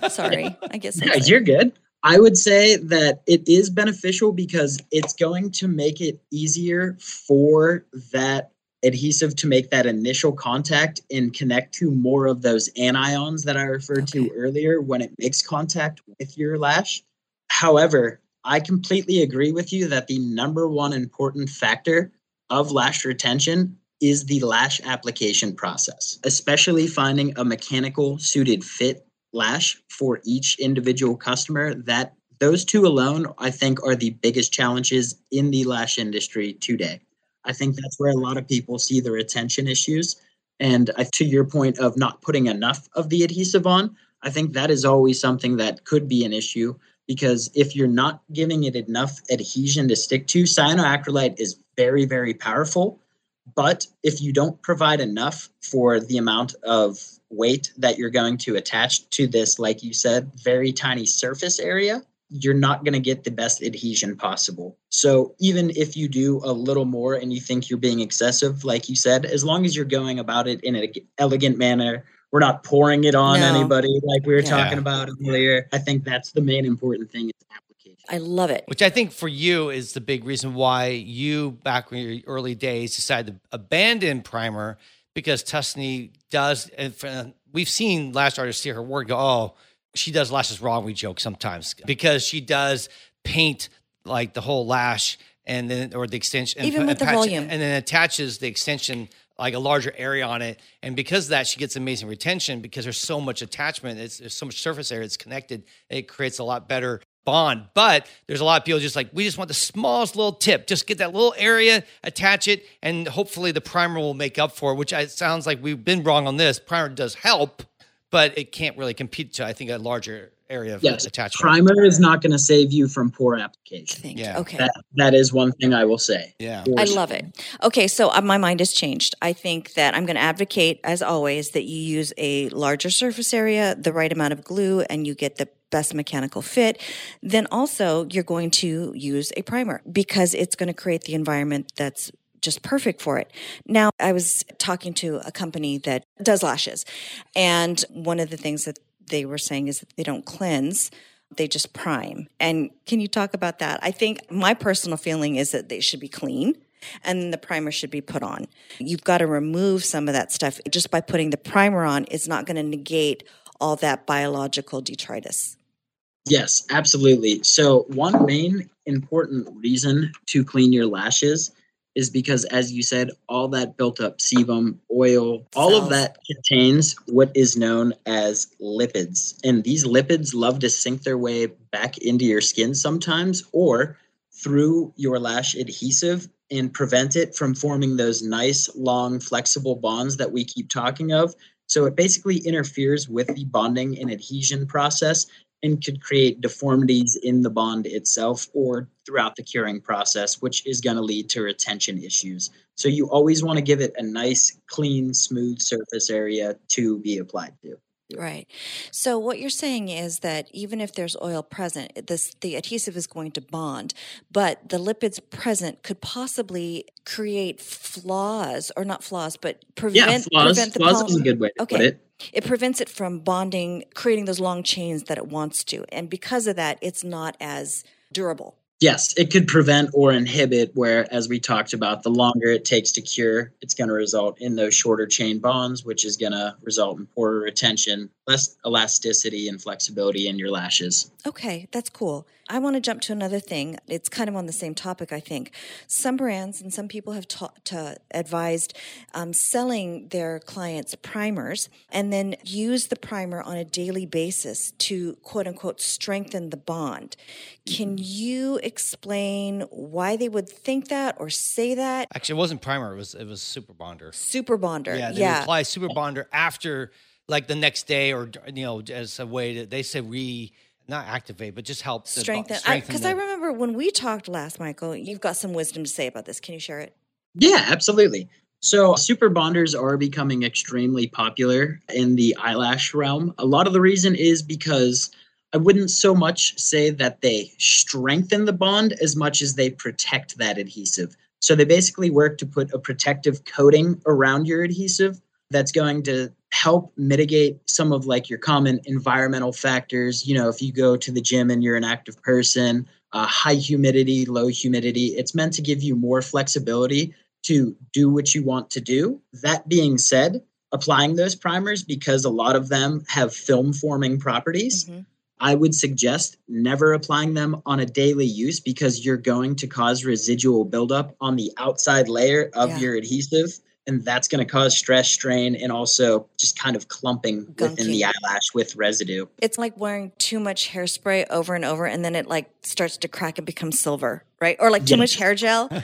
Sorry. I guess. Yeah, you're good. I would say that it is beneficial because it's going to make it easier for that adhesive to make that initial contact and connect to more of those anions that I referred to earlier when it makes contact with your lash. However, I completely agree with you that the number one important factor of lash retention is the lash application process, especially finding a mechanical suited fit lash for each individual customer. That those two alone, I think, are the biggest challenges in the lash industry today. I think that's where a lot of people see the retention issues. And to your point of not putting enough of the adhesive on, I think that is always something that could be an issue, because if you're not giving it enough adhesion to stick to, cyanoacrylate is very, very powerful. But if you don't provide enough for the amount of weight that you're going to attach to this, like you said, very tiny surface area, you're not going to get the best adhesion possible. So even if you do a little more and you think you're being excessive, like you said, as long as you're going about it in an elegant manner, we're not pouring it on anybody like we were talking about earlier. I think that's the main important thing. I love it. Which I think for you is the big reason why you, back in your early days, decided to abandon primer, because Tussanee does, and we've seen lash artists see her work go, oh, she does lashes wrong, we joke sometimes, because she does paint like the whole lash and then, or the extension. Even with the volume. And then attaches the extension, like a larger area on it. And because of that, she gets amazing retention because there's so much attachment. There's so much surface area. It's connected. It creates a lot better bond. But there's a lot of people just like, we just want the smallest little tip. Just get that little area, attach it, and hopefully the primer will make up for it, which it sounds like we've been wrong on this. Primer does help, but it can't really compete to, I think, a larger area of attachment. Primer is not going to save you from poor application. Yeah. Okay. That is one thing I will say. Yeah. I love it. Okay. So my mind has changed. I think that I'm going to advocate, as always, that you use a larger surface area, the right amount of glue, and you get the best mechanical fit. Then also you're going to use a primer because it's going to create the environment that's just perfect for it. Now, I was talking to a company that does lashes, and one of the things that they were saying is that they don't cleanse, they just prime. And can you talk about that? I think my personal feeling is that they should be clean and the primer should be put on. You've got to remove some of that stuff. Just by putting the primer on, it's not going to negate all that biological detritus. Yes, absolutely. So one main important reason to clean your lashes is because, as you said, all that built up sebum, oil, all of that contains what is known as lipids. And these lipids love to sink their way back into your skin sometimes or through your lash adhesive and prevent it from forming those nice, long, flexible bonds that we keep talking of. So it basically interferes with the bonding and adhesion process and could create deformities in the bond itself or throughout the curing process, which is going to lead to retention issues. So you always want to give it a nice, clean, smooth surface area to be applied to. Right. So what you're saying is that even if there's oil present, the adhesive is going to bond, but the lipids present could possibly create flaws, or not flaws, but prevent the polymer. Flaws is a good way to put it. It prevents it from bonding, creating those long chains that it wants to. And because of that, it's not as durable. Yes, it could prevent or inhibit where, as we talked about, the longer it takes to cure, it's going to result in those shorter chain bonds, which is going to result in poorer retention, less elasticity and flexibility in your lashes. Okay, that's cool. I want to jump to another thing. It's kind of on the same topic, I think. Some brands and some people have advised selling their clients primers and then use the primer on a daily basis to, quote unquote, strengthen the bond. Can you explain why they would think that or say that? Actually, it wasn't primer. It was super bonder. Super bonder. Yeah, they apply super bonder after, like, the next day, or as a way that they say not activate, but just help strengthen. Because I remember when we talked last, Michael, you've got some wisdom to say about this. Can you share it? Yeah, absolutely. So super bonders are becoming extremely popular in the eyelash realm. A lot of the reason is because I wouldn't so much say that they strengthen the bond as much as they protect that adhesive. So they basically work to put a protective coating around your adhesive that's going to help mitigate some of, like, your common environmental factors. You know, if you go to the gym and you're an active person, high humidity, low humidity, it's meant to give you more flexibility to do what you want to do. That being said, applying those primers, because a lot of them have film forming properties, I would suggest never applying them on a daily use, because you're going to cause residual buildup on the outside layer of your adhesive. And that's going to cause stress, strain, and also just kind of clumping within the eyelash with residue. It's like wearing too much hairspray over and over, and then it, like, starts to crack and becomes silver, right? Or, like, too much hair gel. And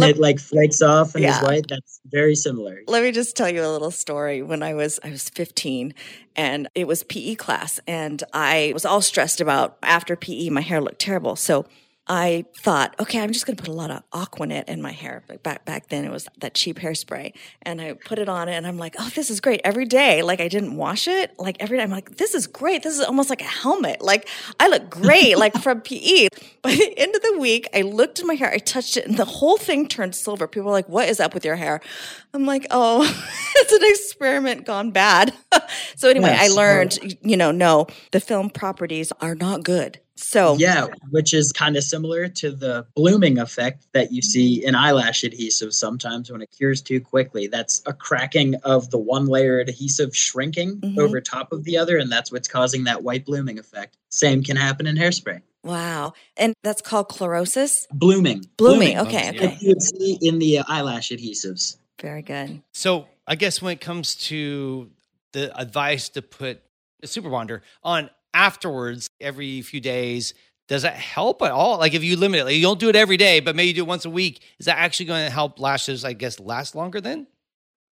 it, like, flakes off and is white. That's very similar. Let me just tell you a little story. When I was 15, and it was PE class, and I was all stressed about, after PE, my hair looked terrible. So I thought, okay, I'm just going to put a lot of Aquanet in my hair. Like, back then, it was that cheap hairspray. And I put it on, and I'm like, oh, this is great. Every day, like, I didn't wash it. Like, every day, I'm like, this is great. This is almost like a helmet. Like, I look great, like, from PE. By the end of the week, I looked at my hair, I touched it, and the whole thing turned silver. People were like, what is up with your hair? I'm like, oh, it's an experiment gone bad. So anyway, I learned, no, the film properties are not good. So yeah, which is kind of similar to the blooming effect that you see in eyelash adhesive sometimes when it cures too quickly. That's a cracking of the one layer adhesive shrinking over top of the other, and that's what's causing that white blooming effect. Same can happen in hairspray. Wow. And that's called chlorosis? Blooming. Okay. You would see in the eyelash adhesives. Very good. So I guess when it comes to the advice to put a super bonder on afterwards, every few days, does that help at all? Like, if you limit it, like, you don't do it every day, but maybe you do it once a week, is that actually going to help lashes, I guess, last longer then?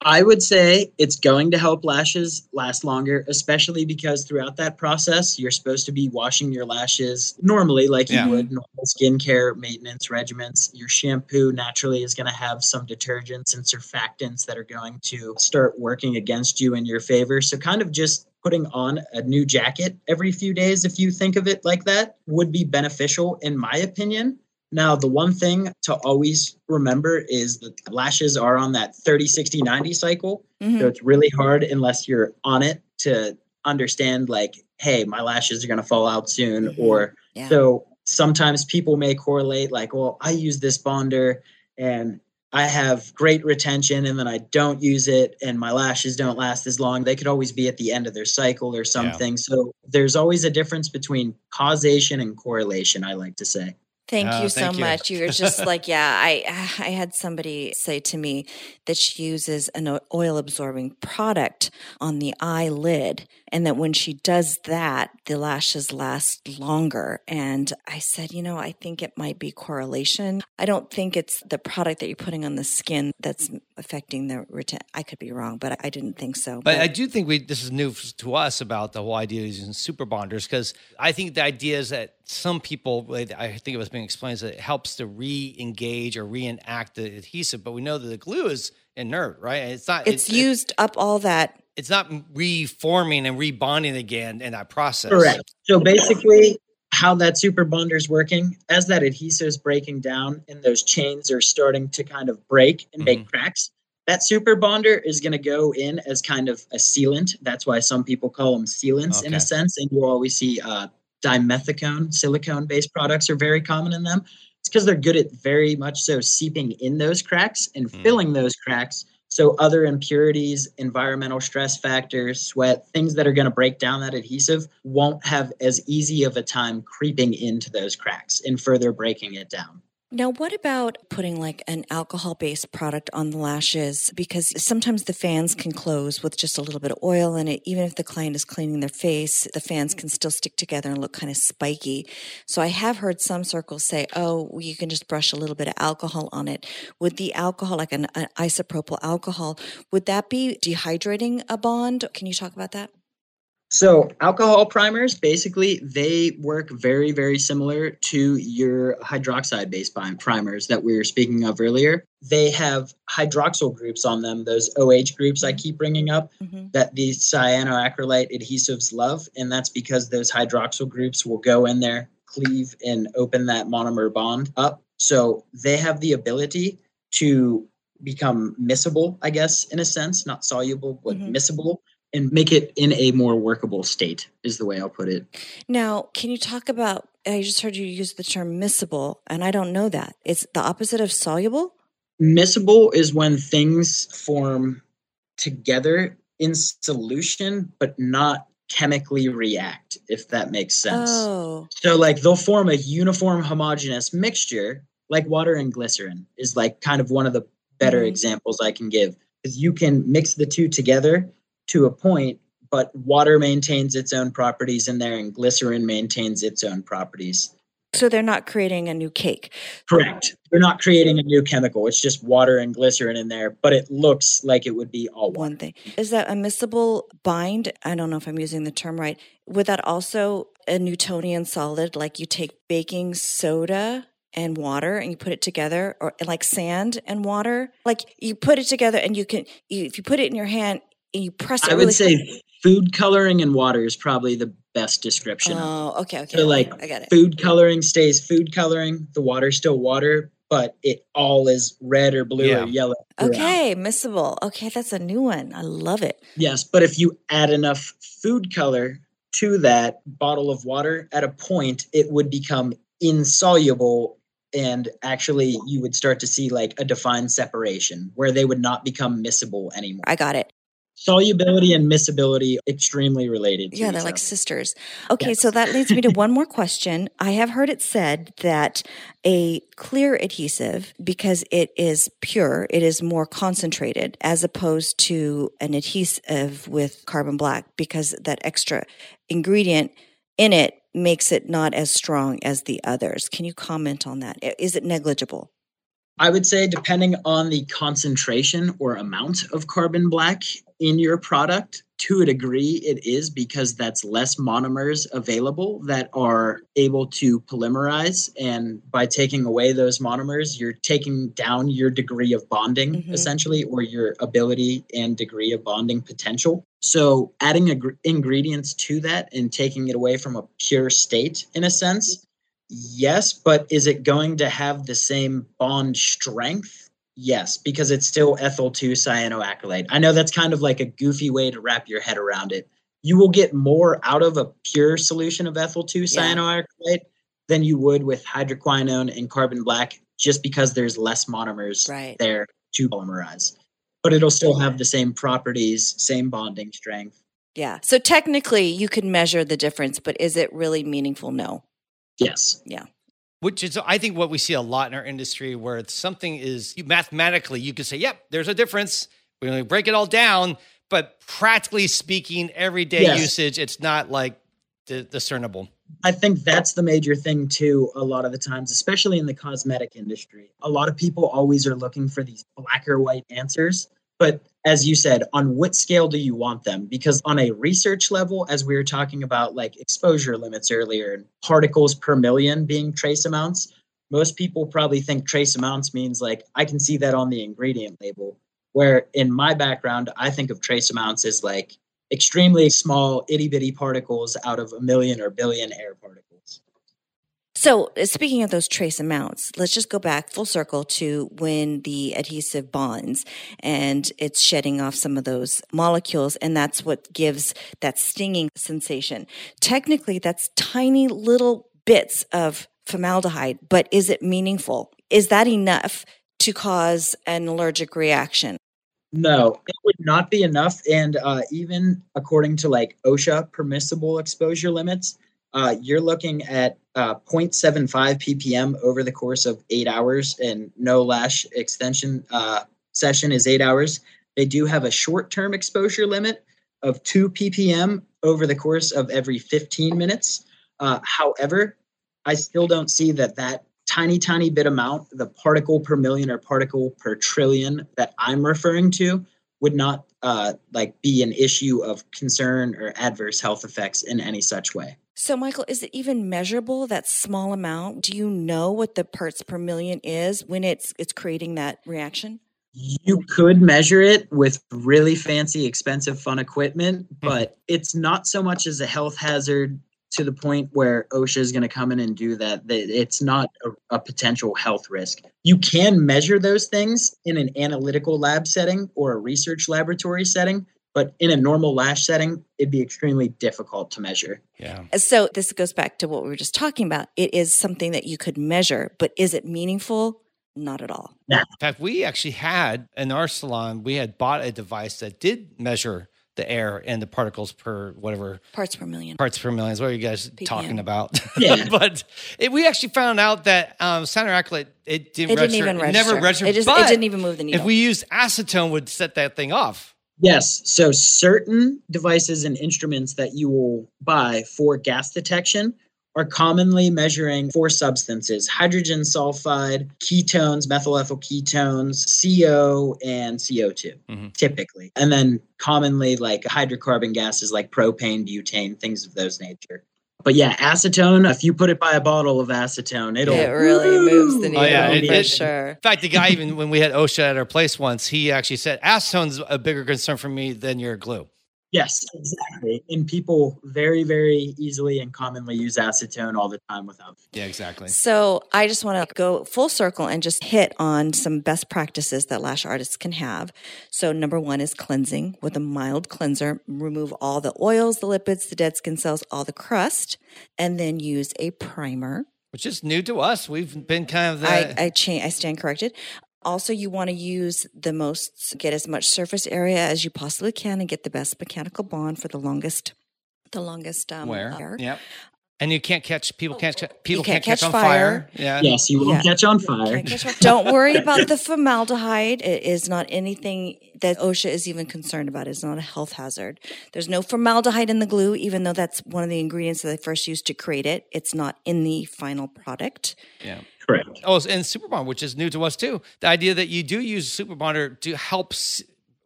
I would say it's going to help lashes last longer, especially because throughout that process, you're supposed to be washing your lashes normally, like you would normal skincare maintenance regimens. Your shampoo naturally is going to have some detergents and surfactants that are going to start working against you in your favor. So kind of just putting on a new jacket every few days, if you think of it like that, would be beneficial, in my opinion. Now, the one thing to always remember is that lashes are on that 30, 60, 90 cycle. So it's really hard, unless you're on it, to understand, like, hey, my lashes are going to fall out soon. So sometimes people may correlate, like, well, I use this bonder and I have great retention, and then I don't use it, and my lashes don't last as long. They could always be at the end of their cycle or something. So there's always a difference between causation and correlation, I like to say. Thank you so much. You were just like, I had somebody say to me that she uses an oil-absorbing product on the eyelid, and that when she does that, the lashes last longer. And I said, I think it might be correlation. I don't think it's the product that you're putting on the skin that's affecting the retention. I could be wrong, but I didn't think so. But I do think this is new to us about the whole idea of using super bonders, because I think the idea is that some people, I think it was being explained, is that it helps to re-engage or reenact the adhesive. But we know that the glue is inert, right? It's not. It's used up all that. It's not reforming and rebonding again in that process. Correct. So basically, how that super bonder is working, as that adhesive is breaking down and those chains are starting to kind of break and make cracks, that super bonder is going to go in as kind of a sealant. That's why some people call them sealants in a sense. And you always see Dimethicone, silicone-based products are very common in them. It's because they're good at very much so seeping in those cracks and filling those cracks. So other impurities, environmental stress factors, sweat, things that are going to break down that adhesive won't have as easy of a time creeping into those cracks and further breaking it down. Now, what about putting like an alcohol-based product on the lashes? Because sometimes the fans can close with just a little bit of oil in it. Even if the client is cleaning their face, the fans can still stick together and look kind of spiky. So I have heard some circles say, you can just brush a little bit of alcohol on it. Would the alcohol, like an isopropyl alcohol, would that be dehydrating a bond? Can you talk about that? So alcohol primers, basically, they work very, very similar to your hydroxide-based primers that we were speaking of earlier. They have hydroxyl groups on them, those OH groups I keep bringing up, that the cyanoacrylate adhesives love, and that's because those hydroxyl groups will go in there, cleave, and open that monomer bond up. So they have the ability to become miscible, I guess, in a sense, not soluble, but miscible, and make it in a more workable state is the way I'll put it. Now, can you talk about, I just heard you use the term miscible, and I don't know that. It's the opposite of soluble? Miscible is when things form together in solution, but not chemically react, if that makes sense. Oh. So like they'll form a uniform homogeneous mixture, like water and glycerin is like kind of one of the better examples I can give. Because you can mix the two together to a point, but water maintains its own properties in there and glycerin maintains its own properties. So they're not creating a new cake. Correct. They're not creating a new chemical. It's just water and glycerin in there, but it looks like it would be all one thing. Is that a miscible bind? I don't know if I'm using the term right. Would that also a Newtonian solid, like you take baking soda and water and you put it together, or like sand and water? Like you put it together and if you put it in your hand, you press it. I would say food coloring and water is probably the best description. Oh, okay. So like I got it. Food coloring stays food coloring. The water's still water, but it all is red or blue or yellow. Okay, miscible. Okay, that's a new one. I love it. Yes, but if you add enough food color to that bottle of water, at a point, it would become insoluble. And actually, you would start to see like a defined separation where they would not become miscible anymore. I got it. Solubility and miscibility, extremely related. Yeah, they're like sisters. Okay, yes. So that leads me to one more question. I have heard it said that a clear adhesive, because it is pure, it is more concentrated as opposed to an adhesive with carbon black, because that extra ingredient in it makes it not as strong as the others. Can you comment on that? Is it negligible? I would say depending on the concentration or amount of carbon black in your product, to a degree it is, because that's less monomers available that are able to polymerize. And by taking away those monomers, you're taking down your degree of bonding, essentially, or your ability and degree of bonding potential. So adding ingredients to that and taking it away from a pure state, in a sense, yes, but is it going to have the same bond strength? Yes, because it's still ethyl-2-cyanoacetate. I know that's kind of like a goofy way to wrap your head around it. You will get more out of a pure solution of ethyl-2-cyanoacetate than you would with hydroquinone and carbon black, just because there's less monomers there to polymerize. But it'll still have the same properties, same bonding strength. Yeah. So technically, you could measure the difference, but is it really meaningful? No. Yes. Yeah. Which is, I think, what we see a lot in our industry, where something is mathematically, you could say, yep, there's a difference. We only break it all down. But practically speaking, everyday usage, it's not like discernible. I think that's the major thing too, a lot of the times, especially in the cosmetic industry. A lot of people always are looking for these black or white answers. But as you said, on what scale do you want them? Because on a research level, as we were talking about like exposure limits earlier and particles per million being trace amounts, most people probably think trace amounts means like, I can see that on the ingredient label. Where in my background, I think of trace amounts as like extremely small itty bitty particles out of a million or billion air particles. So speaking of those trace amounts, let's just go back full circle to when the adhesive bonds and it's shedding off some of those molecules, and that's what gives that stinging sensation. Technically, that's tiny little bits of formaldehyde, but is it meaningful? Is that enough to cause an allergic reaction? No, it would not be enough. And even according to like OSHA permissible exposure limits, you're looking at 0.75 ppm over the course of 8 hours, and no lash extension session is 8 hours. They do have a short-term exposure limit of 2 ppm over the course of every 15 minutes. However, I still don't see that tiny bit amount, the particle per million or particle per trillion that I'm referring to, would not be an issue of concern or adverse health effects in any such way. So, Michael, is it even measurable, that small amount? Do you know what the parts per million is when it's creating that reaction? You could measure it with really fancy, expensive, fun equipment, but it's not so much as a health hazard to the point where OSHA is going to come in and do that. It's not a potential health risk. You can measure those things in an analytical lab setting or a research laboratory setting, but in a normal lash setting, it'd be extremely difficult to measure. Yeah. So this goes back to what we were just talking about. It is something that you could measure, but is it meaningful? Not at all. No. In fact, we actually had in our salon, we had bought a device that did measure the air and the particles per whatever. Parts per million is what you guys PPM. Talking about. Yeah. But we actually found out that cyanoacrylate, it didn't even register. It didn't even move the needle. If we used acetone, would set that thing off. Yes. So certain devices and instruments that you will buy for gas detection are commonly measuring four substances: hydrogen sulfide, ketones, methylethyl ketones, CO, and CO2, typically. And then commonly like hydrocarbon gases like propane, butane, things of those nature. But yeah, acetone, if you put it by a bottle of acetone, it really moves the needle. Oh, yeah, for sure. In fact, the guy, even when we had OSHA at our place once, he actually said, acetone's a bigger concern for me than your glue. Yes, exactly. And people very, very easily and commonly use acetone all the time without. Yeah, exactly. So I just want to go full circle and just hit on some best practices that lash artists can have. So number one is cleansing with a mild cleanser. Remove all the oils, the lipids, the dead skin cells, all the crust, and then use a primer. Which is new to us. We've been kind of that. I stand corrected. Also, you want to use get as much surface area as you possibly can and get the best mechanical bond for the longest wear. Yep. And people can't catch on fire. Yeah. Yes, you won't catch on fire. Don't worry about the formaldehyde. It is not anything that OSHA is even concerned about. It's not a health hazard. There's no formaldehyde in the glue, even though that's one of the ingredients that they first used to create it. It's not in the final product. Yeah. Correct. Oh, and Superbond, which is new to us too. The idea that you do use Superbonder to help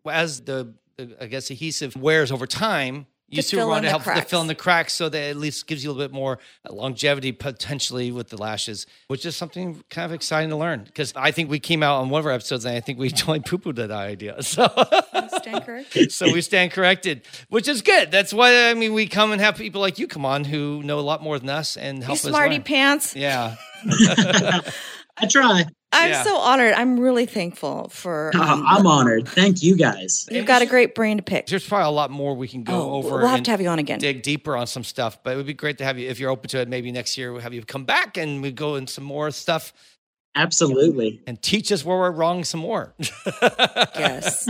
as the adhesive wears over time, use Superbond to help to fill in the cracks so that it at least gives you a little bit more longevity potentially with the lashes, which is something kind of exciting to learn. Because I think we came out on one of our episodes and I think we totally poo-pooed that idea. So we stand corrected, which is good. That's why, I mean, we come and have people like you come on who know a lot more than us and help us learn. You smarty pants. Yeah. I try. I'm so honored. I'm really thankful for. I'm honored. Thank you guys. You've got a great brain to pick. There's probably a lot more we can go over. We'll have to have you on again. Dig deeper on some stuff, but it would be great to have you, if you're open to it, maybe next year we'll have you come back and we go in some more stuff. Absolutely. And teach us where we're wrong some more. Yes.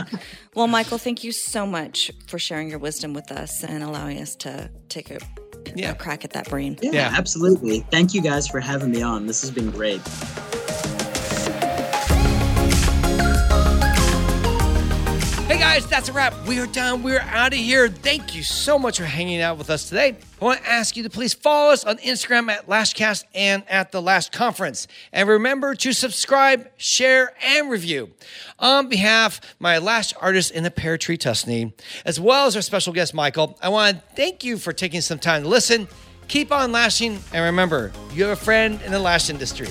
Well, Michael, thank you so much for sharing your wisdom with us and allowing us to take a crack at that brain. Yeah, absolutely. Thank you guys for having me on. This has been great. Hey guys, that's a wrap. We are done. We're out of here. Thank you so much for hanging out with us today. I want to ask you to please follow us on Instagram at LashCast and at The Lash Conference. And remember to subscribe, share, and review. On behalf of my lash artist in the pear tree, Tussanee, as well as our special guest, Michael, I want to thank you for taking some time to listen. Keep on lashing. And remember, you have a friend in the lash industry.